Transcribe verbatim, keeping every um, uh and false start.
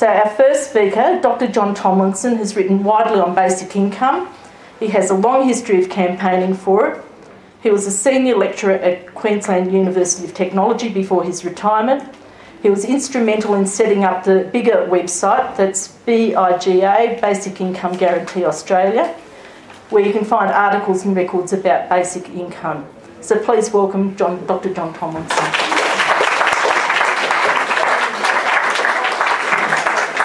So our first speaker, Doctor John Tomlinson, has written widely on basic income. He has a long history of campaigning for it. He was a senior lecturer at Queensland University of Technology before his retirement. He was instrumental in setting up the bigger website, that's B I G A, Basic Income Guarantee Australia, where you can find articles and records about basic income. So please welcome John, Doctor John Tomlinson.